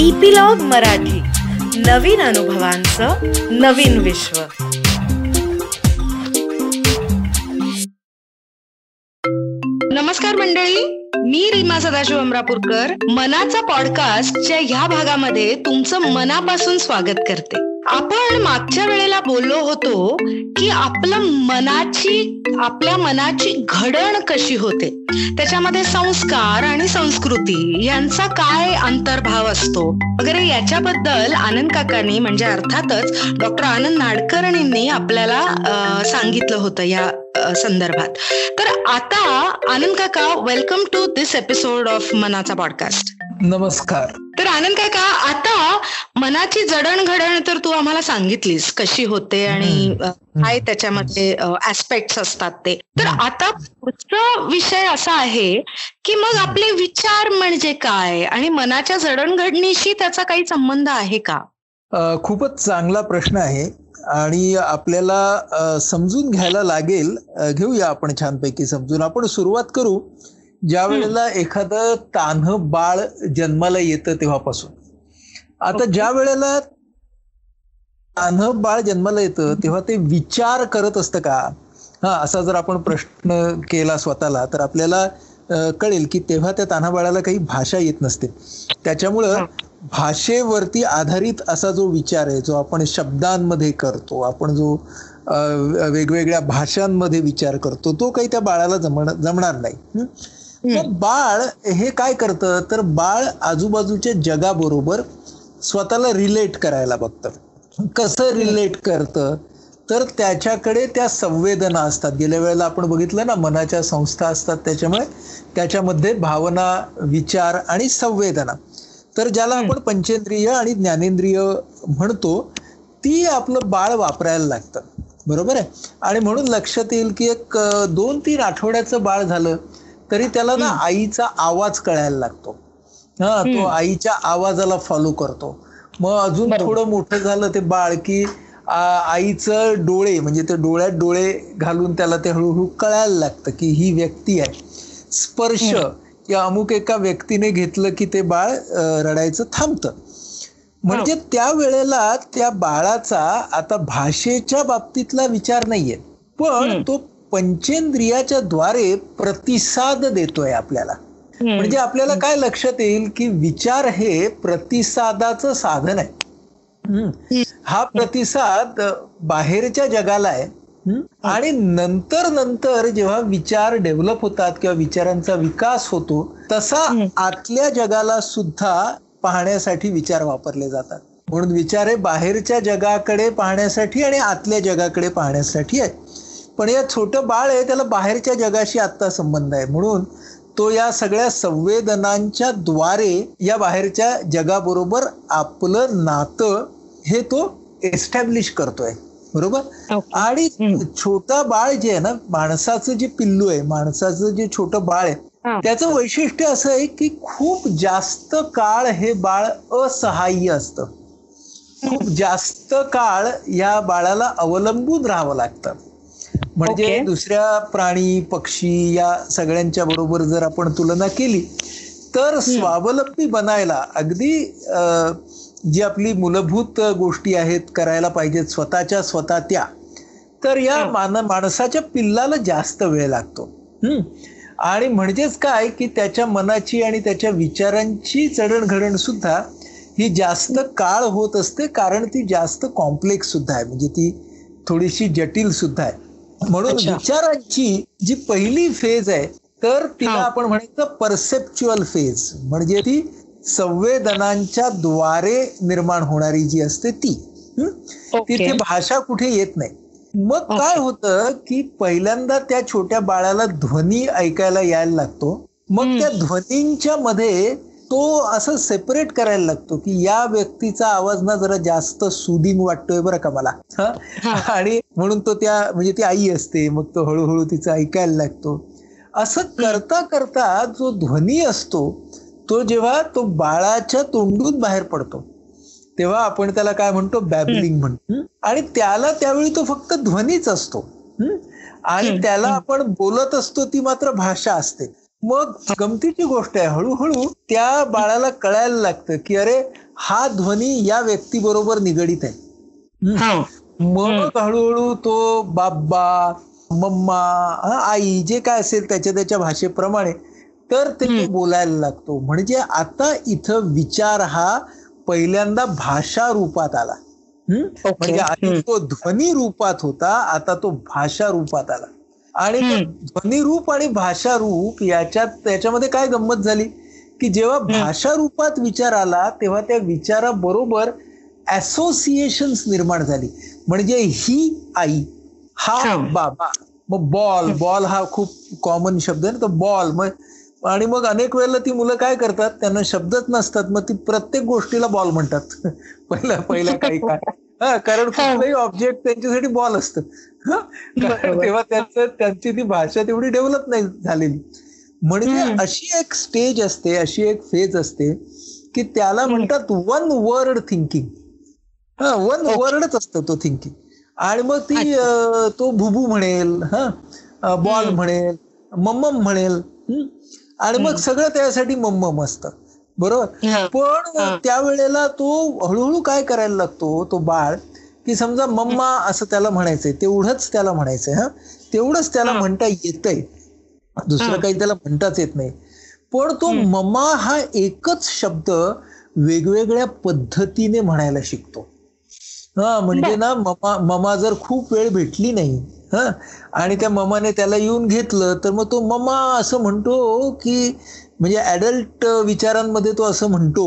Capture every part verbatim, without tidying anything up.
Epilogue Marathi, नवीन अनुभवांचं नवीन विश्व. नमस्कार मंडळी, मी रीमा सदाशिव अमरापूरकर मनाचा पॉडकास्टच्या ह्या भागामध्ये तुमचं मनापासून स्वागत करते. आपण मागच्या वेळेला बोललो होतो की आपल्या मनाची आपल्या मनाची घडण कशी होते, त्याच्यामध्ये संस्कार आणि संस्कृती यांचा काय अंतर्भाव असतो वगैरे याच्याबद्दल आनंद काकांनी म्हणजे अर्थातच डॉक्टर आनंद नाडकर्णींनी आपल्याला सांगितलं होतं या संदर्भात. तर आता आनंद काका, welcome to this episode of मनाचा पॉडकास्ट. नमस्कार. तर आनंद काका, आता मनाची जडणघडण तर तू आम्हाला सांगितलीस कशी होते आणि काय त्याच्यामध्ये ऍस्पेक्ट्स असतात ते. तर आता पुढचा विषय असा आहे की मग आपले विचार म्हणजे काय आणि मनाच्या जडणघडणीशी त्याचा काही संबंध आहे का? खूपच चांगला प्रश्न आहे आणि आपल्याला समजून घ्यायला लागेल. घेऊया आपण छानपैकी समजून. आपण सुरुवात करू ज्या वेळेला एखादं तान्हं बाळ जन्माला येतं तेव्हापासून. आता ज्या वेळेला तान्हं बाळ जन्माला येतं तेव्हा ते विचार करत असतं का, हा असा जर आपण प्रश्न केला स्वतःला तर आपल्याला कळेल की तेव्हा त्या तान्हं बाळाला काही भाषा येत नसते. त्याच्यामुळं भाषेवरती आधारित असा जो विचार आहे, जो आपण शब्दांमध्ये करतो, आपण जो वेगवेगळ्या भाषांमध्ये विचार करतो, तो काही त्या बाळाला जमण जमणार नाही. मग बाळ हे काय करतं तर बाळ आजूबाजूच्या जगाबरोबर स्वतःला रिलेट करायला बघतं. कसं रिलेट करतं तर त्याच्याकडे त्या संवेदना असतात. गेल्या वेळेला आपण बघितलं ना, मनाच्या संस्था असतात, त्याच्यामुळे त्याच्यामध्ये भावना, विचार आणि संवेदना, तर ज्याला आपण पंचेंद्रिय आणि ज्ञानेंद्रिय म्हणतो, ती आपलं बाळ वापरायला लागतं. बरोबर आहे. आणि म्हणून लक्षात येईल की एक दोन तीन आठवड्याचं बाळ झालं तरी त्याला ना आईचा आवाज कळायला लागतो. हा, तो आईच्या आवाजाला फॉलो करतो. मग अजून थोडं मोठं झालं ते बाळ की आईचं डोळे म्हणजे ते डोळ्यात डोळे घालून त्याला ते हळूहळू कळायला लागतं की ही व्यक्ती आहे. स्पर्श या अमुक एका व्यक्तीने घेतलं की ते बाळ रडायचं थांबतं. म्हणजे त्या वेळेला त्या बाळाचा आता भाषेच्या बाबतीतला विचार नाहीये, पण तो पंचेंद्रियाच्या द्वारे प्रतिसाद देतोय आपल्याला. म्हणजे आपल्याला काय लक्षात येईल की विचार हे प्रतिसादाचं साधन आहे. हा प्रतिसाद बाहेरच्या जगाला आहे आणि नंतर नंतर जेव्हा विचार डेव्हलप होतात किंवा विचारांचा विकास होतो तसा आतल्या जगाला सुद्धा पाहण्यासाठी विचार वापरले जातात. म्हणून विचार हे बाहेरच्या जगाकडे पाहण्यासाठी आणि आतल्या जगाकडे पाहण्यासाठी आहेत. पण या छोटं बाळ आहे त्याला बाहेरच्या जगाशी आत्ता संबंध आहे, म्हणून तो या सगळ्या संवेदनांच्या द्वारे या बाहेरच्या जगाबरोबर आपलं नातं हे तो एस्टॅब्लिश करतोय. बरोबर. आणि छोटा बाळ जे आहे ना, माणसाचं जे पिल्लू आहे, माणसाचं जे छोटं बाळ आहे त्याचं वैशिष्ट्य असं आहे की खूप जास्त काळ हे बाळ असहाय्य असतं. खूप जास्त काळ या बाळाला अवलंबून राहावं लागतं. म्हणजे okay. दुसऱ्या प्राणी, पक्षी या सगळ्यांच्या बरोबर जर आपण तुलना केली तर स्वावलंबी बनायला, अगदी जी आपली मूलभूत गोष्टी आहेत करायला पाहिजेत स्वतःच्या स्वतः त्या, तर या मान माणसाच्या पिल्लाला जास्त वेळ लागतो. आणि म्हणजेच काय की त्याच्या मनाची आणि त्याच्या विचारांची जडणघडण सुद्धा ही जास्त काळ होत असते, कारण ती जास्त कॉम्प्लेक्स सुद्धा आहे, म्हणजे ती थोडीशी जटिल सुद्धा आहे. म्हणून विचारांची जी पहिली फेज आहे तर तिला आपण म्हणायचं परसेप्च्युअल फेज, म्हणजे ती संवेदनांच्या द्वारे निर्माण होणारी जी असते ती. तिथे भाषा कुठे येत नाही. मग काय होतं की पहिल्यांदा त्या छोट्या बाळाला ध्वनी ऐकायला यायला लागतो. मग त्या ध्वनींच्या मध्ये तो असं सेपरेट करायला लागतो की या व्यक्तीचा आवाज ना जरा जास्त सुदिंग वाटतोय बरं का मला, आणि म्हणून तो त्या म्हणजे ती आई असते, मग तो हळूहळू तिचा ऐकायला लागतो. असं करता करता जो ध्वनी असतो तो जेव्हा तो बाळाच्या तोंडून बाहेर पडतो तेव्हा आपण त्याला काय म्हणतो, बॅबलिंग म्हणतो. आणि त्याला त्यावेळी तो फक्त ध्वनीच असतो आणि त्याला आपण बोलत असतो ती मात्र भाषा असते. मग गमतीची गोष्ट आहे, हळूहळू त्या बाळाला कळायला लागतं की अरे हा ध्वनी या व्यक्तीबरोबर निगडीत आहे. मग हळूहळू तो बाबा, मम्मा, आई जे काय असेल त्याच्या त्याच्या भाषेप्रमाणे तर ते बोलायला लागतो. म्हणजे आता इथं विचार हा पहिल्यांदा भाषा रूपात आला. म्हणजे आधी तो ध्वनी रूपात होता, आता तो भाषा रूपात आला. आणि ध्वनी रूप आणि भाषा रूप याच्यात त्याच्यामध्ये काय गंमत झाली की जेव्हा भाषा रूपात विचार आला तेव्हा त्या विचाराबरोबर असोसिएशन्स निर्माण झाली. म्हणजे ही आई, हा बाबा, मग बॉल, बॉल हा खूप कॉमन शब्द आहे ना, तर बॉल. मग आणि मग अनेक वेळेला ती मुलं काय करतात, त्यांना शब्दच नसतात, मग ती प्रत्येक गोष्टीला बॉल म्हणतात. पहिला पहिला काही काय हा, कारण कुठलंही ऑब्जेक्ट त्यांच्यासाठी बॉल असतं. तेव्हा त्यांचं त्यांची ती भाषा तेवढी डेव्हलप नाही झालेली. म्हणजे अशी एक स्टेज असते, अशी एक फेज असते की त्याला म्हणतात वन वर्ड थिंकिंग. हा, वन वर्डच असतं तो थिंकिंग. आणि मग ती तो भुबू म्हणेल, हा बॉल म्हणेल, मम्मम म्हणेल, आणि मग सगळं त्यासाठी मम्मम असतं, बरोबर. पण त्यावेळेला तो हळूहळू काय करायला लागतो तो बाळ की समजा मम्मा असं त्याला म्हणायचंय, तेवढंच त्याला म्हणायचंय. हा, तेवढंच त्याला म्हणता येतंय, दुसरं काही त्याला म्हणताच येत नाही. पण तो मम्मा हा एकच शब्द वेगवेगळ्या पद्धतीने म्हणायला शिकतो. हा, म्हणजे ना ममा ममा जर खूप वेळ भेटली नाही हा, आणि त्या ममाने त्याला येऊन घेतलं तर मग तो ममा असं म्हणतो की म्हणजे ऍडल्ट विचारांमध्ये तो असं म्हणतो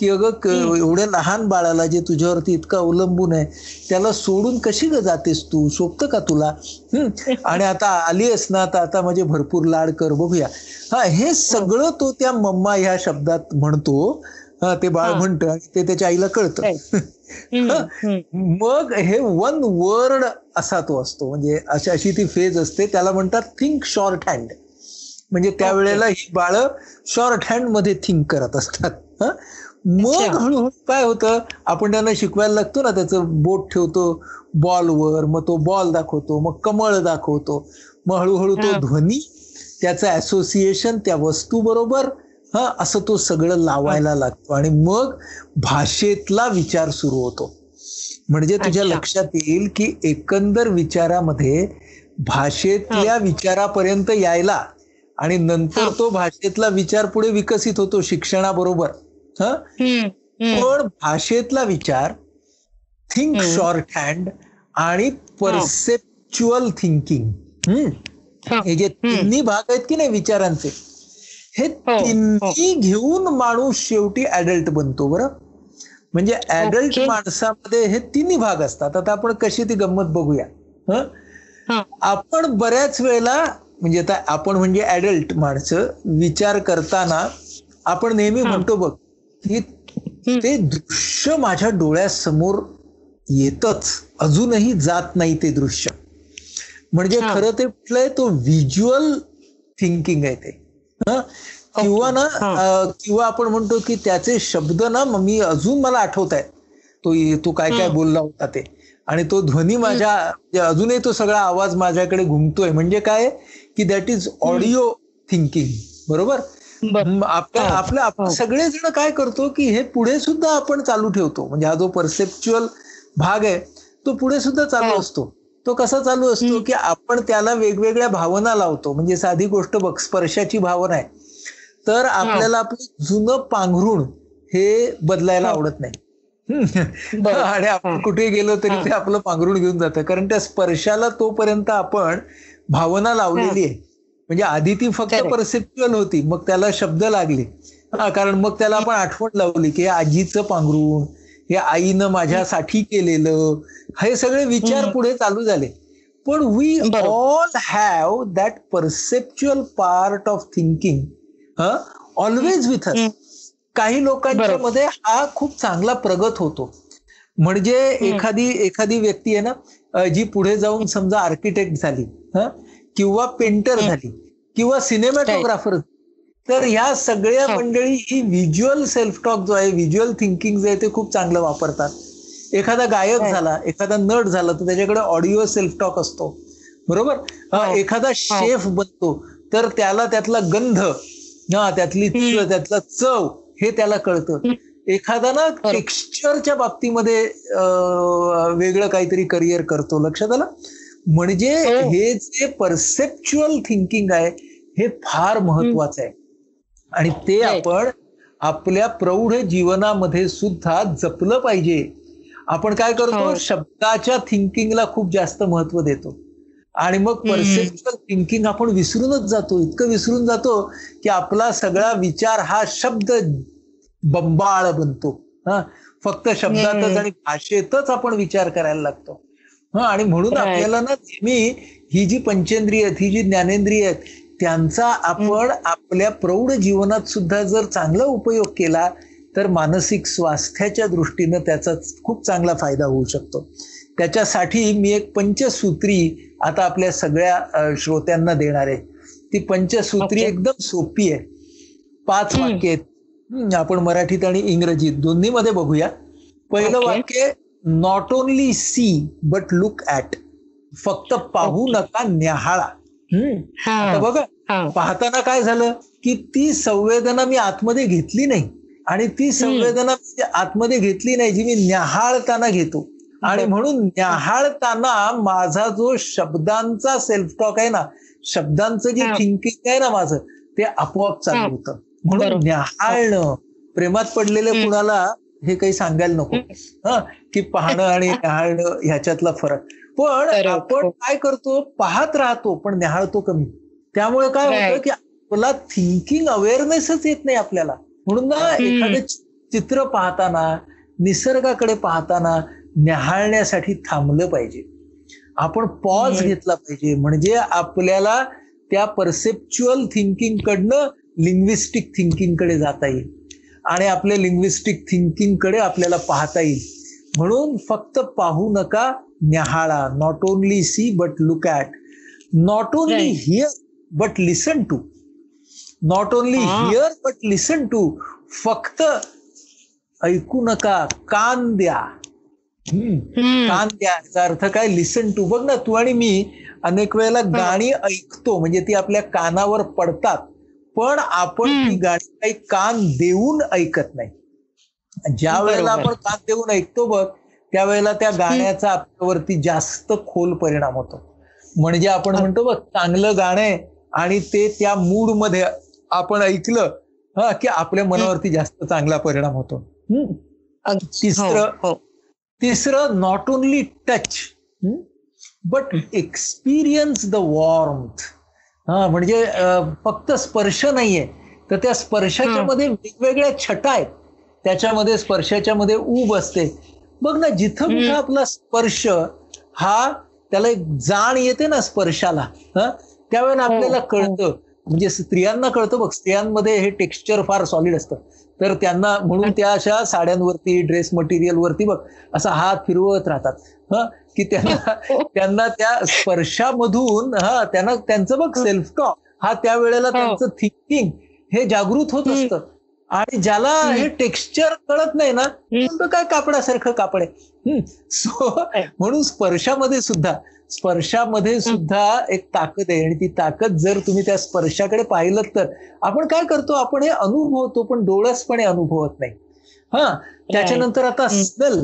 की अगं एवढ्या लहान बाळाला जे तुझ्यावरती इतकं अवलंबून आहे त्याला सोडून कशी ग जातेस तू, सोपतं का तुला, आणि आता आली अस ना, आता आता म्हणजे भरपूर लाड कर बघूया. हा, हे सगळं तो त्या मम्मा ह्या शब्दात म्हणतो. हा, ते बाळ म्हणतं आणि ते त्याच्या आईला कळतं. मग हे वन वर्ड असा तो असतो. म्हणजे अशी अशी ती फेज असते, त्याला म्हणतात थिंक शॉर्ट हँड. म्हणजे त्यावेळेला ही बाळं शॉर्ट हँड मध्ये थिंक करत असतात. मग हळूहळू काय होतं, आपण त्यांना शिकवायला लागतो ना, त्याचं बोट ठेवतो बॉलवर, मग तो बॉल दाखवतो, मग कमळ दाखवतो, मग हळूहळू तो ध्वनी, त्याचं असोसिएशन त्या वस्तू बरोबर, हा असं तो सगळं लावायला लागतो. आणि मग भाषेतला विचार सुरू होतो. म्हणजे तुझ्या लक्षात येईल की एकंदर विचारामध्ये भाषेतल्या विचारापर्यंत यायला आणि नंतर तो भाषेतला विचार पुढे विकसित होतो शिक्षणाबरोबर. हा, पण भाषेतला विचार थिंक शॉर्ट हँड आणि परसेप्च्युअल थिंकिंग, हे जे तिन्ही भाग आहेत की नाही विचारांचे, हे तिन्ही घेऊन माणूस शेवटी ऍडल्ट बनतो. बरं, म्हणजे ऍडल्ट माणसामध्ये हे तिन्ही भाग असतात. आता आपण कशी ती गंमत बघूया. आपण बऱ्याच वेळेला म्हणजे आता आपण म्हणजे ऍडल्ट माणसं विचार करताना आपण नेहमी म्हणतो बघ की ते दृश्य माझ्या डोळ्यासमोर येतच, अजूनही जात नाही ते दृश्य. म्हणजे खरं ते कुठलंय, तो व्हिज्युअल थिंकिंग आहे ते. किंवा ना किंवा आपण म्हणतो की त्याचे शब्द ना मी अजून मला आठवत आहे, तो तो काय काय बोलला होता ते, आणि तो ध्वनी माझ्या अजूनही तो सगळा आवाज माझ्याकडे घुमतोय. म्हणजे काय की दॅट इज ऑडिओ थिंकिंग, बरोबर. आपल्या आपलं आपण सगळेजण काय करतो की हे पुढे सुद्धा आपण चालू ठेवतो. म्हणजे हा जो परसेप्च्युअल भाग आहे तो पुढे सुद्धा चालू असतो. तो कसा चालू असतो की आपण त्याला वेगवेगळ्या भावना लावतो. म्हणजे साधी गोष्ट बघ, स्पर्शाची भावना आहे तर आपल्याला आपलं जुनं पांघरुण हे बदलायला आवडत नाही. आणि आपण कुठे गेलो तरी ते आपलं पांघरुण घेऊन जातं, कारण त्या स्पर्शाला तोपर्यंत आपण भावना लावलेली आहे. म्हणजे आधी ती फक्त परसेप्च्युअल होती, मग त्याला शब्द लागले, कारण मग त्याला आपण आठवण लावली की आजीचं पांघरुण, हे आईनं माझ्यासाठी केलेलं, हे सगळे विचार पुढे चालू झाले. पण we all have that perceptual part of thinking always with us. काही लोकांच्या मध्ये हा खूप चांगला प्रगत होतो. म्हणजे एखादी एखादी व्यक्ती आहे ना जी पुढे जाऊन समजा आर्किटेक्ट झाली, किंवा पेंटर झाली, किंवा सिनेमॅटोग्राफर, तर ह्या सगळ्या मंडळी ही व्हिज्युअल सेल्फ टॉक जो आहे, व्हिज्युअल थिंकिंग जे आहे ते खूप चांगलं वापरतात. एखादा गायक झाला, एखादा नट झाला तर त्याच्याकडे ऑडिओ सेल्फ टॉक असतो, बरोबर. एखादा शेफ बनतो तर त्याला त्यातला गंध ना त्यातली त्यातला चव हे त्याला कळतं. एखादा ना टेक्स्चरच्या बाबतीमध्ये वेगळं काहीतरी करिअर करतो, लक्षात आलं. म्हणजे हे जे परसेप्च्युअल थिंकिंग आहे हे फार महत्वाचं आहे आणि ते आपण आपल्या प्रौढ जीवनामध्ये सुद्धा जपलं पाहिजे. आपण काय करतो, शब्दाच्या थिंकिंगला खूप जास्त महत्व देतो आणि मग परसेप्च्युअल थिंकिंग आपण विसरूनच जातो. इतकं विसरून जातो की आपला सगळा विचार हा शब्द बंबाळ बनतो. हा, फक्त शब्दातच आणि भाषेतच आपण विचार करायला लागतो. हा, आणि म्हणून आपल्याला ना नेहमी ही जी पंचेंद्रिय आहेत, ही जी ज्ञानेंद्रिय आहेत, त्यांचा आपण आपल्या प्रौढ जीवनात सुद्धा जर चांगला उपयोग केला तर मानसिक स्वास्थ्याच्या दृष्टीनं त्याचा खूप चांगला फायदा होऊ शकतो. त्याच्यासाठी मी एक पंचसूत्री आता आपल्या सगळ्या श्रोत्यांना देणार आहे. ती पंचसूत्री एकदम सोपी आहे, पाच वाक्य आहेत. आपण मराठीत आणि इंग्रजीत दोन्हीमध्ये बघूया. पहिलं वाक्य, not only see but look at. फक्त पाहू नका, न्याहाळा. आता बघा, पाहताना काय झालं की ती संवेदना मी आतमध्ये घेतली नाही आणि ती संवेदना आतमध्ये घेतली नाही जी मी न्याहाळताना घेतो. आणि म्हणून न्याहाळताना माझा जो शब्दांचा सेल्फ टॉक आहे ना, शब्दांचं जे थिंकिंग आहे ना माझं, ते आपोआप चालू होतं. म्हणून न्याहाळणं, प्रेमात पडलेल्या कुणाला हे काही सांगायला नको हा, की पाहणं आणि न्याहाळणं ह्याच्यातला फरक. पण आपण काय करतो, पाहत राहतो पण न्याहाळतो कमी. त्यामुळे काय होतं की आपला थिंकिंग अवेअरनेसच येत नाही आपल्याला. म्हणून ना एखादं चित्र पाहताना, निसर्गाकडे पाहताना न्याहाळण्यासाठी थांबलं पाहिजे. आपण पॉज घेतला पाहिजे. म्हणजे आपल्याला त्या परसेप्च्युअल थिंकिंग कडनं लिंग्विस्टिक थिंकिंग कडे जाता येईल आणि आपल्या लिंग्विस्टिक थिंकिंग कडे आपल्याला पाहता येईल. म्हणून फक्त पाहू नका, न्याहाळा. Not only see but look at. Not only hear but listen to. Not only hear but listen to. फक्त ऐकू नका, कान द्या. कान द्या याचा अर्थ काय, लिसन टू. बघ ना, तू आणि मी अनेक वेळेला गाणी ऐकतो म्हणजे ती आपल्या कानावर पडतात, पण आपण ती गाणी काही कान देऊन ऐकत नाही. ज्या वेळेला आपण कान देऊन ऐकतो बघ, त्यावेळेला त्या गाण्याचा आपल्यावरती जास्त खोल परिणाम होतो. म्हणजे आपण म्हणतो बघ, चांगलं गाणं आहे आणि ते त्या मूड मध्ये आपण ऐकलं हा, की आपल्या मनावरती जास्त चांगला परिणाम होतो. तिसरं तिसरं not only touch but experience the warmth. हा, म्हणजे फक्त स्पर्श नाहीये, तर त्या स्पर्शाच्या मध्ये वेगवेगळ्या छटा आहेत. त्याच्यामध्ये स्पर्शाच्या मध्ये ऊब असते. बघ ना, जिथं कुठं आपला स्पर्श हा, त्याला एक जाण येते ना स्पर्शाला हा, त्यावेळेला आपल्याला कळतं. म्हणजे स्त्रियांना कळतं बघ, स्त्रियांमध्ये हे टेक्स्चर फार सॉलिड असतं, तर त्यांना म्हणून त्या अशा साड्यांवरती, ड्रेस मटेरियलवरती बघ असा हात फिरवत राहतात हा, की त्यांना त्यांना त्या स्पर्शामधून हा, त्यांना त्यांचं बघ सेल्फ टॉक हा, त्यावेळेला त्यांचं थिंकिंग हे जागृत होत असतं. आणि ज्याला हे टेक्स्चर कळत नाही ना, म्हणतो काय कापडासारखं कापड आहे. सो म्हणून स्पर्शामध्ये सुद्धा स्पर्शामध्ये सुद्धा एक ताकद आहे आणि ती ताकद जर तुम्ही त्या स्पर्शाकडे पाहिलं तर आपण काय करतो, आपण हे अनुभवतो पण डोळसपणे अनुभवत नाही हा. त्याच्यानंतर आता smell.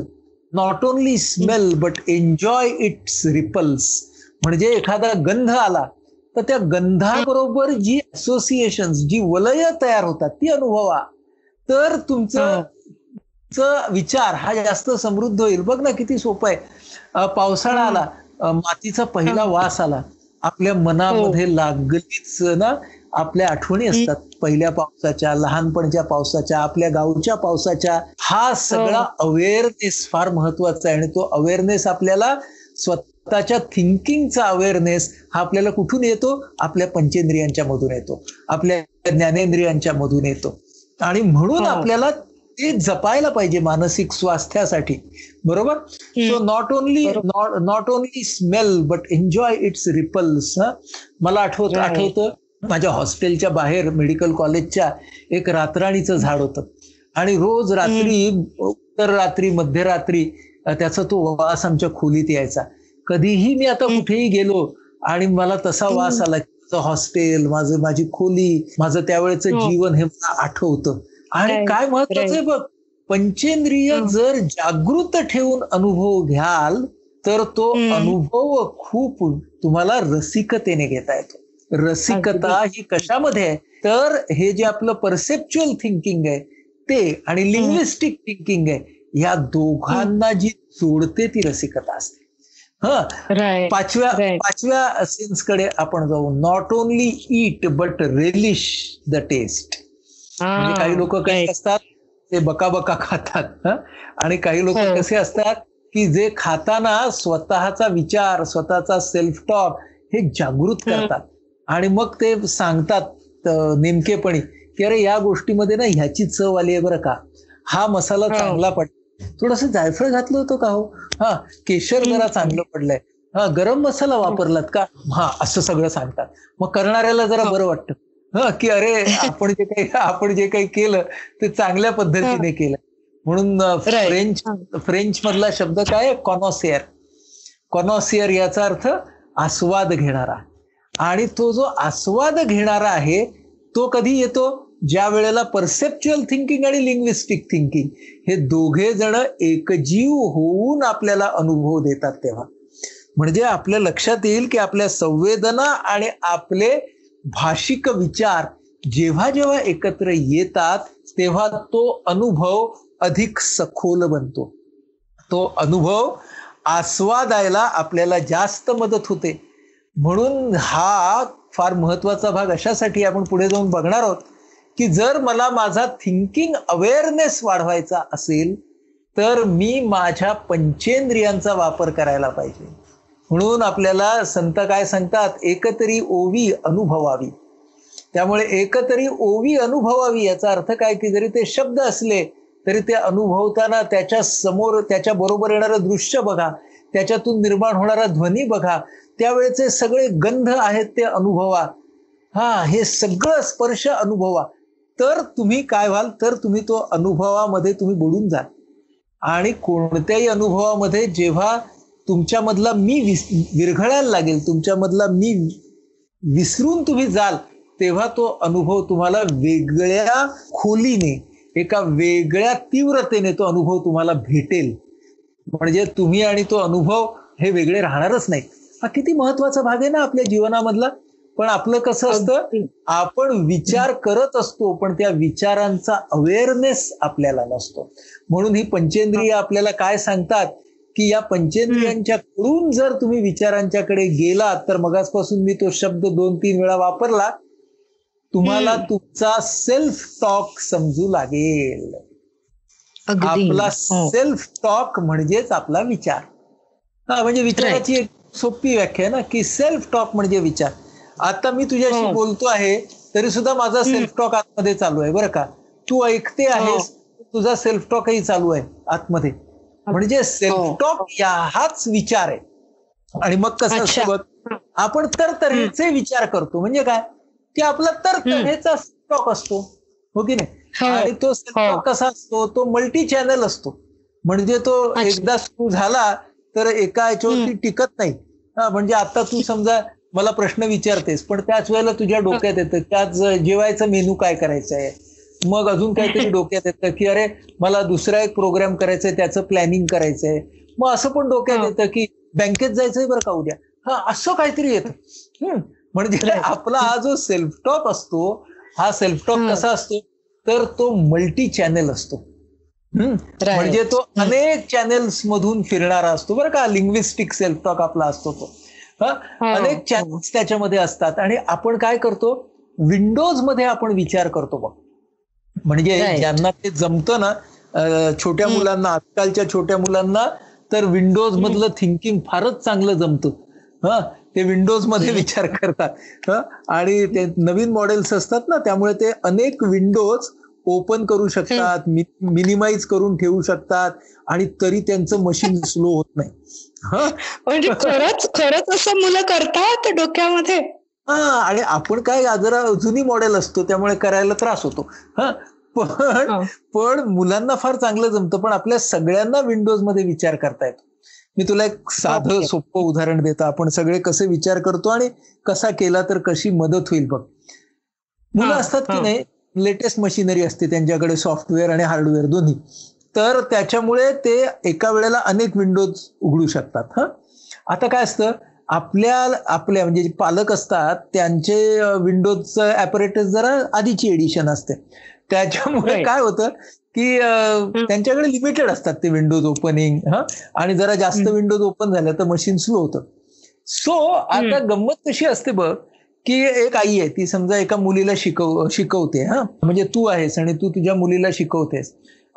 Not only smell but enjoy its ripples. म्हणजे एखादा गंध आला तर त्या गंधाबरोबर जी असोसिएशन, जी वलय तयार होतात ती अनुभवा, तर तुमचं विचार हा जास्त समृद्ध होईल. बघ ना किती सोपं आहे. पावसाळा आला, मातीचा पहिला वास आला, आपल्या मनामध्ये लागलीच ना आपल्या आठवणी असतात पहिल्या पावसाच्या, लहानपणच्या पावसाच्या, आपल्या गावच्या पावसाच्या. हा सगळा अवेअरनेस फार महत्वाचा आहे आणि तो अवेअरनेस आपल्याला स्वतःच्या थिंकिंगचा अवेअरनेस हा आपल्याला कुठून येतो, आपल्या पंचेंद्रियांच्या मधून येतो, आपल्या ज्ञानेंद्रियांच्या मधून येतो. आणि म्हणून आपल्याला ते जपायला पाहिजे मानसिक स्वास्थ्यासाठी, बरोबर. So not only not only smell but enjoy its ripples. मला आठवत आठवतं माझ्या हॉस्टेलच्या बाहेर मेडिकल कॉलेजच्या एक रातराणीचं झाड होतं आणि रोज रात्री, उत्तर रात्री, मध्यरात्री त्याचा तो वास आमच्या खोलीत यायचा. कधीही मी आता कुठेही गेलो आणि मला तसा वास आला की माझं हॉस्टेल, माझं माझी खोली, माझं त्यावेळेचं जीवन हे मला आठवतं. आणि काय महत्वाचं आहे बघ, पंचेंद्रिय जर जागृत ठेवून अनुभव घ्याल तर तो अनुभव खूप तुम्हाला रसिकतेने घेता येतो. रसिकता ही कशामध्ये आहे तर हे जे आपलं परसेप्च्युअल थिंकिंग आहे ते आणि लिंग्विस्टिक थिंकिंग आहे या दोघांना जी जोडते ती रसिकता असते. हा, पाचव्या पाचव्या सेन्सकडे आपण जाऊ. Not only eat but relish the taste. म्हणजे काही लोक काय असतात ते बका बका खातात आणि काही लोक कसे असतात की जे खाताना स्वतःचा विचार, स्वतःचा सेल्फ टॉक हे जागृत करतात आणि मग ते सांगतात नेमकेपणी की अरे या गोष्टीमध्ये ना ह्याची चव आली आहे बरं का, हा मसाला चांगला पडला, थोडंसं जायफळ घातलं होतं का हो, हा केशर जरा चांगलं पडलंय, हा गरम मसाला वापरलात का, हा असं सगळं सांगतात. मग करणाऱ्याला जरा बरं वाटतं की अरे आपण जे काही आपण जे काही केलं ते चांगल्या पद्धतीने केलं. म्हणून फ्रेंच फ्रेंच मधला शब्द काय आहे, कॉनॉसियर. कॉनॉसियर याचा अर्थ आस्वाद घेणारा. आणि तो जो आस्वाद घेणारा आहे तो कधी येतो, ज्या वेळेला परसेप्च्युअल थिंकिंग आणि लिंग्विस्टिक थिंकिंग हे दोघे जण एकजीव होऊन आपल्याला अनुभव देतात तेव्हा. म्हणजे आपल्या लक्षात येईल की आपल्या संवेदना आणि आपले भाषिक विचार जेव्हा जेव्हा एकत्र येतात तेव्हा तो अनुभव अधिक सखोल बनतो. तो अनुभव आस्वादायला आपल्याला जास्त मदत होते. म्हणून हा फार महत्वाचा भाग अशासाठी आपण पुढे जाऊन बघणार आहोत की जर मला माझा थिंकिंग अवेअरनेस वाढवायचा असेल तर मी माझ्या पंचेंद्रियांचा वापर करायला पाहिजे. म्हणून आपल्याला संत काय सांगतात, एकतरी ओवी अनुभवावी. त्यामुळे एकतरी ओवी अनुभवावी याचा अर्थ काय की जरी ते शब्द असले तरी ते अनुभवताना त्याच्या समोर त्याच्या बरोबर येणारं दृश्य बघा, त्याच्यातून निर्माण होणारा ध्वनी बघा, त्यावेळेचे सगळे गंध आहेत ते अनुभवा, हा हे सगळं स्पर्श अनुभवा. तर तुम्ही काय व्हाल तर तुम्ही तो अनुभवामध्ये तुम्ही बुडून जाल. आणि कोणत्याही अनुभवामध्ये जेव्हा तुमच्यामधला मी विस विरघळायला लागेल, तुमच्यामधला मी विसरून तुम्ही जाल, तेव्हा तो अनुभव तुम्हाला वेगळ्या खोलीने, एका वेगळ्या तीव्रतेने तो अनुभव तुम्हाला भेटेल. म्हणजे तुम्ही आणि तो अनुभव हे वेगळे राहणारच नाही. हा किती महत्वाचा भाग आहे ना आपल्या जीवनामधला. पण आपलं कसं असतं, आपण विचार करत असतो पण त्या विचारांचा अवेअरनेस आपल्याला नसतो. म्हणून ही पंचेंद्रिय आपल्याला काय सांगतात की या पंचेंद्रियांच्या कडून जर तुम्ही विचारांच्याकडे गेलात तर, मगासपासून मी तो शब्द दोन तीन वेळा वापरला, तुम्हाला तुमचा सेल्फ टॉक समजू लागेल. आपला सेल्फ टॉक म्हणजेच आपला विचार. हा म्हणजे विचाराची एक सोपी व्याख्या आहे ना की सेल्फ टॉक म्हणजे विचार. आता मी तुझ्याशी बोलतो आहे तरी सुद्धा माझा सेल्फ टॉक आतमध्ये चालू आहे बरं का. तू ऐकते आहेस, तुझा सेल्फ टॉकही चालू आहे आतमध्ये. म्हणजे सेल्फ टॉक या हाच विचार आहे. आणि मग कसं असतं, आपण तरतरीचे विचार करतो. म्हणजे काय की आपला तरतरेचा सेल्फ टॉक असतो, हो की नाही. आणि तो सेल्फ टॉक कसा असतो, तो मल्टी चॅनल असतो. म्हणजे तो एकदा सुरू झाला तर एका याच्यावरती टिकत नाही. हा म्हणजे आता तू समजा मला प्रश्न विचारतेस पण त्याच वेळेला तुझ्या डोक्यात येतं त्याच जेवायचा मेनू काय करायचा आहे, मग अजून काहीतरी डोक्यात येतं की अरे मला दुसरा एक प्रोग्राम करायचा आहे, त्याचं प्लॅनिंग करायचंय. मग असं पण डोक्यात येतं की बँकेत जायचंय बरं का उद्या, हा असं काहीतरी येतं. म्हणजे आपला हा जो सेल्फ टॉक असतो, हा सेल्फ टॉक कसा असतो तर तो मल्टी चॅनेल असतो. म्हणजे तो अनेक चॅनेल्स मधून फिरणारा असतो बरं का. लिंग्विस्टिक सेल्फ टॉक आपला असतो तो, हा अनेक चॅनेल्स त्याच्यामध्ये असतात. आणि आपण काय करतो, विंडोज मध्ये आपण विचार करतो बघ. म्हणजे ज्यांना ते जमतं ना, छोट्या मुलांना, आजकालच्या छोट्या मुलांना तर विंडोज मधलं थिंकिंग फारच चांगलं जमतं. हा ते विंडोज मध्ये विचार करतात आणि ते नवीन मॉडेल्स असतात ना त्यामुळे ते अनेक विंडोज ओपन करू शकतात, मिनिमाइज करून ठेवू शकतात आणि तरी त्यांचं मशीन स्लो होत नाही. म्हणजे खरंच खरंच असं मुलं करतात डोक्यामध्ये. हा आणि आपण काय जरा जुनी मॉडेल असतो त्यामुळे करायला त्रास होतो. हा पण पण मुलांना फार चांगलं जमतं. पण आपल्या सगळ्यांना विंडोज मध्ये विचार करता येतो. मी तुला एक साधं सोपं उदाहरण देतो, आपण सगळे कसे विचार करतो आणि कसा केला तर कशी मदत होईल बघ. मुलं असतात की नाही, लेटेस्ट मशिनरी असते त्यांच्याकडे, सॉफ्टवेअर आणि हार्डवेअर दोन्ही, तर त्याच्यामुळे ते एका वेळेला अनेक विंडोज उघडू शकतात. हा, आता काय असतं, आपल्या आपल्या म्हणजे पालक असतात त्यांचे विंडोजचं ॲपरेटस जरा आधीची एडिशन असते, त्याच्यामुळे काय होतं की त्यांच्याकडे लिमिटेड असतात ते विंडोज ओपनिंग. हा, आणि जरा जास्त विंडोज ओपन झाल्या तर मशीन स्लो होतं. सो आता गंमत कशी असते बघ की एक आई आहे, ती समजा एका मुलीला शिकव शिकवते हा म्हणजे तू आहेस आणि तू तुझ्या मुलीला शिकवतेस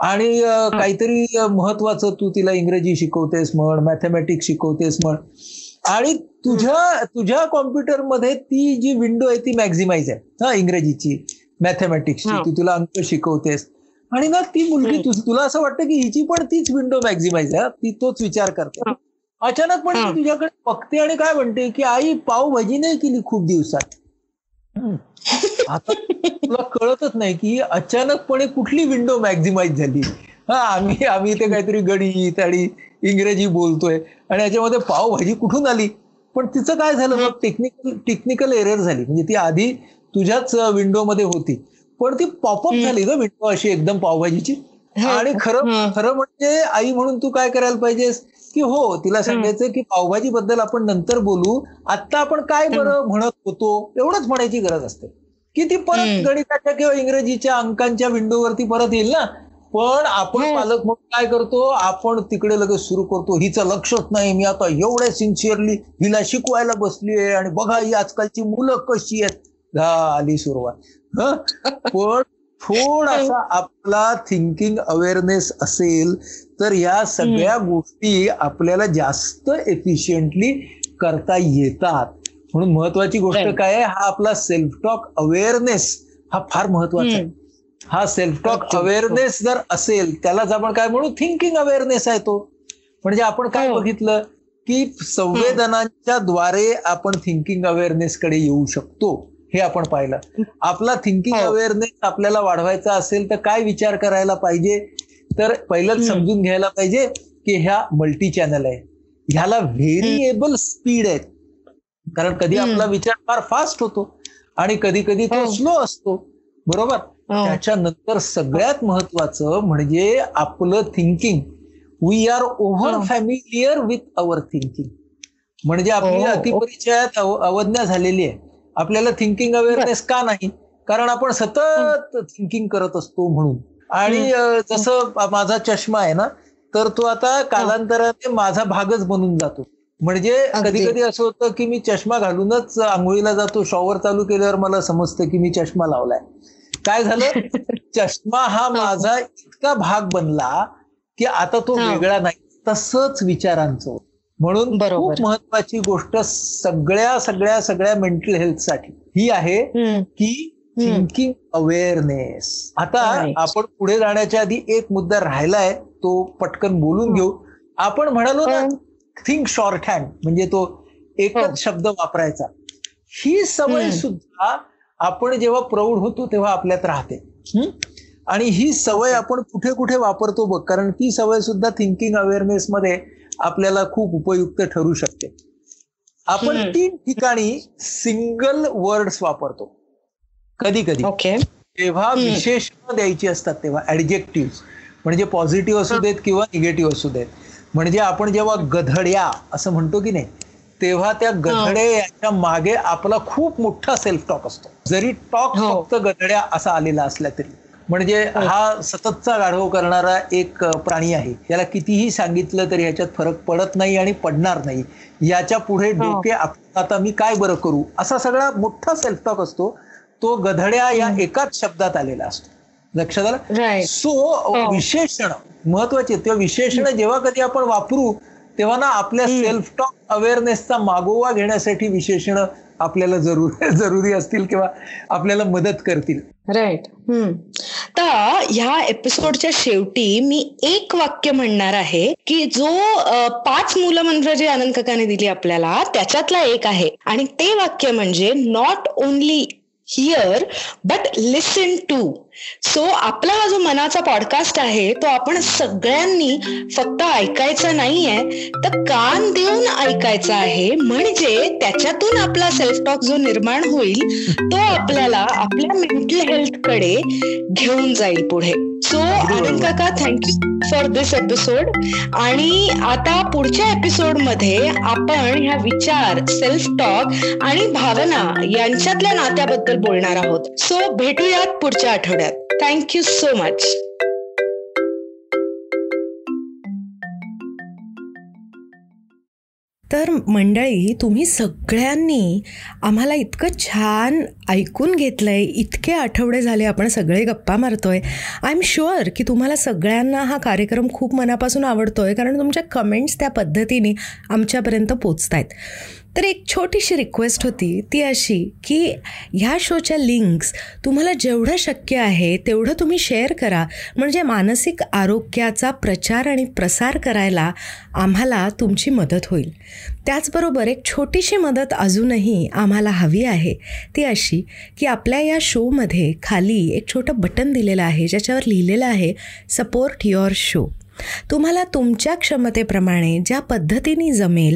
आणि काहीतरी महत्वाचं तू तिला इंग्रजी शिकवतेस म्हण, मॅथमॅटिक्स शिकवतेस म्हण, आणि तुझ्या तुझ्या कॉम्प्युटरमध्ये ती जी विंडो आहे ती मॅक्झिमाइज आहे हा इंग्रजीची, मॅथमॅटिक्सची, ती तुला अंक शिकवतेस आणि ना ती मुलगी तुला असं वाटतं की हिची पण तीच विंडो मॅक्झिमाइज आहे, ती तोच विचार करते. अचानकपणे ती तुझ्याकडे बघते आणि काय म्हणते की आई पावभाजी नाही केली खूप दिवसात. आता तुला कळतच नाही की अचानकपणे कुठली विंडो मॅक्झिमाइज झाली. हा, आम्ही आम्ही ते काहीतरी गणित आणि इंग्रजी बोलतोय आणि याच्यामध्ये पावभाजी कुठून आली. पण तिचं काय झालं मग, टेक्निकल टेक्निकल एरर झाली, म्हणजे ती आधी तुझ्याच विंडोमध्ये होती पण ती पॉपअप झाली ग विंडो अशी एकदम पावभाजीची. आणि खरं खरं म्हणजे आई म्हणून तू काय करायला पाहिजेस की हो तिला सांगायचं की पावभाजी बद्दल आपण नंतर बोलू, आता आपण काय बरं म्हणत होतो एवढंच म्हणायची गरज असते, की ती परत गणिताच्या किंवा इंग्रजीच्या अंकांच्या विंडोवरती परत येईल ना. पण आपण पालक म्हणून काय करतो, आपण तिकडे लगेच सुरू करतो, हिचं लक्षच नाही मी आता एवढ्या सिन्सिअरली हिला शिकवायला बसलीये आणि बघा ही आजकालची मुलं कशी आहेत, झाली सुरुवात. हा, पण थोडासा आपला थिंकिंग अवेअरनेस असेल तर या सगळ्या गोष्टी आपल्याला जास्त एफिशियंटली करता येतात. म्हणून महत्वाची गोष्ट काय आहे, हा आपला सेल्फ टॉक अवेअरनेस हा फार महत्वाचा आहे. हा सेल्फ टॉक अवेअरनेस जर असेल त्यालाच आपण काय म्हणू, थिंकिंग अवेअरनेस आहे तो. म्हणजे आपण काय बघितलं की संवेदनांच्या द्वारे आपण थिंकिंग अवेअरनेस कडे येऊ शकतो, हे आपण पाहिलं. आपला थिंकिंग अवेअरनेस आपल्याला वाढवायचा असेल तर काय विचार करायला पाहिजे, तर पहिलंच समजून घ्यायला पाहिजे की ह्या मल्टी चॅनल आहे, ह्याला व्हेरिएबल स्पीड आहेत, कारण कधी आपला विचार फार फास्ट होतो आणि कधी कधी तो स्लो असतो, बरोबर. त्याच्यानंतर सगळ्यात महत्वाचं म्हणजे आपलं thinking, we are over familiar with our thinking, म्हणजे आपली अतिपरिचयात अवज्ञा झालेली आहे. आपल्याला थिंकिंग अवेअरनेस का नाही, कारण आपण सतत थिंकिंग करत असतो म्हणून. आणि जसं माझा चष्मा आहे ना, तर तो आता कालांतराने माझा भागच बनून जातो. म्हणजे कधी कधी असं होतं की मी चष्मा घालूनच आंघोळीला जातो, शॉवर चालू केल्यावर मला समजतं की मी चष्मा लावलाय. काय झालं, चष्मा हा माझा इतका भाग बनला की आता तो वेगळा नाही, तसंच विचारांचं. म्हणून खूप महत्वाची गोष्ट सगळ्या सगळ्या सगळ्या मेंटल हेल्थसाठी ही आहे की थिंकिंग अवेअरनेस. आता आपण पुढे जाण्याच्या आधी एक मुद्दा राहिलाय, तो पटकन बोलून घेऊ. आपण म्हणालो ना थिंक शॉर्ट हँड, म्हणजे तो एकच शब्द वापरायचा, ही सवय सुद्धा आपण जेव्हा प्रौढ होतो तेव्हा आपल्यात राहते. आणि ही सवय आपण कुठे कुठे वापरतो बघ, कारण ती सवय सुद्धा थिंकिंग अवेअरनेस मध्ये आपल्याला खूप उपयुक्त ठरू शकते. आपण तीन ठिकाणी सिंगल वर्ड्स वापरतो कधी कधी, तेव्हा विशेषण द्यायची असतात तेव्हा, ऍडजेक्टिव्ह, म्हणजे पॉझिटिव्ह असू देत किंवा निगेटिव्ह असू देत. म्हणजे आपण जेव्हा गधड्या असं म्हणतो की नाही, तेव्हा त्या गधडे याच्या मागे आपला खूप मोठा सेल्फ टॉक असतो, जरी टॉक फक्त गधड्या असा आलेला असला तरी. म्हणजे हा सततचा गाढव करणारा एक प्राणी आहे, याला कितीही सांगितलं तरी ह्याच्यात फरक पडत नाही आणि पडणार नाही, याच्या पुढे डोके आता मी काय बरं करू, असा सगळा मोठा सेल्फ टॉक असतो, तो गधड्या या एकाच शब्दात आलेला असतो. लक्षात आलं. सो विशेषण महत्वाचे, ते विशेषण जेव्हा कधी आपण वापरू तेव्हा ना आपल्या सेल्फ टॉक अवेअरनेसचा मागोवा घेण्यासाठी विशेषण आपल्याला जरूर जरुरी असतील किंवा आपल्याला मदत करतील. राईट. तर ह्या एपिसोडच्या शेवटी मी एक वाक्य म्हणणार आहे की जो पाच मूल मंत्र जे आनंद काकाने दिली आपल्याला त्याच्यातला एक आहे, आणि ते वाक्य म्हणजे not only hear but listen to. So आपला हा जो मनाचा पॉडकास्ट आहे तो आपण सगळ्यांनी फक्त ऐकायचा नाहीये, तर कान देऊन ऐकायचा आहे. म्हणजे त्याच्यातून आपला सेल्फ टॉक जो निर्माण होईल तो आपल्याला आपल्या मेंटल हेल्थ कडे घेऊन जाईल पुढे. सो आनंद काका, थँक्यू फॉर दिस एपिसोड. आणि आता पुढच्या एपिसोड मध्ये आपण ह्या विचार, सेल्फ टॉक आणि भावना यांच्यातल्या नात्याबद्दल बोलणार आहोत. सो भेटूयात पुढच्या आठवड्यात. Thank you so much. तर मंडळी, तुम्ही सगळ्यांनी आम्हाला इतकं छान ऐकून घेतलं आहे. इतके आठवडे झाले आपण सगळे गप्पा मारतो आहे. आय एम शुअर की तुम्हाला सगळ्यांना हा कार्यक्रम खूप मनापासून आवडतो आहे, कारण तुमच्या कमेंट्स त्या पद्धतीने आमच्यापर्यंत पोचत आहेत. तर एक छोटीशी रिक्वेस्ट होती, ती अशी की ह्या शोच्या लिंक्स तुम्हाला जेवढं शक्य आहे तेवढं तुम्ही शेअर करा. म्हणजे मानसिक आरोग्याचा प्रचार आणि प्रसार करायला आम्हाला तुमची मदत होईल. त्याचबरोबर एक छोटीशी मदत अजूनही आम्हाला हवी आहे, ती अशी की आपल्या या शोमध्ये खाली एक छोटं बटन दिलेलं आहे ज्याच्यावर लिहिलेलं आहे सपोर्ट युअर शो. तुम्हाला तुमच्या क्षमतेप्रमाणे ज्या पद्धतीने जमेल,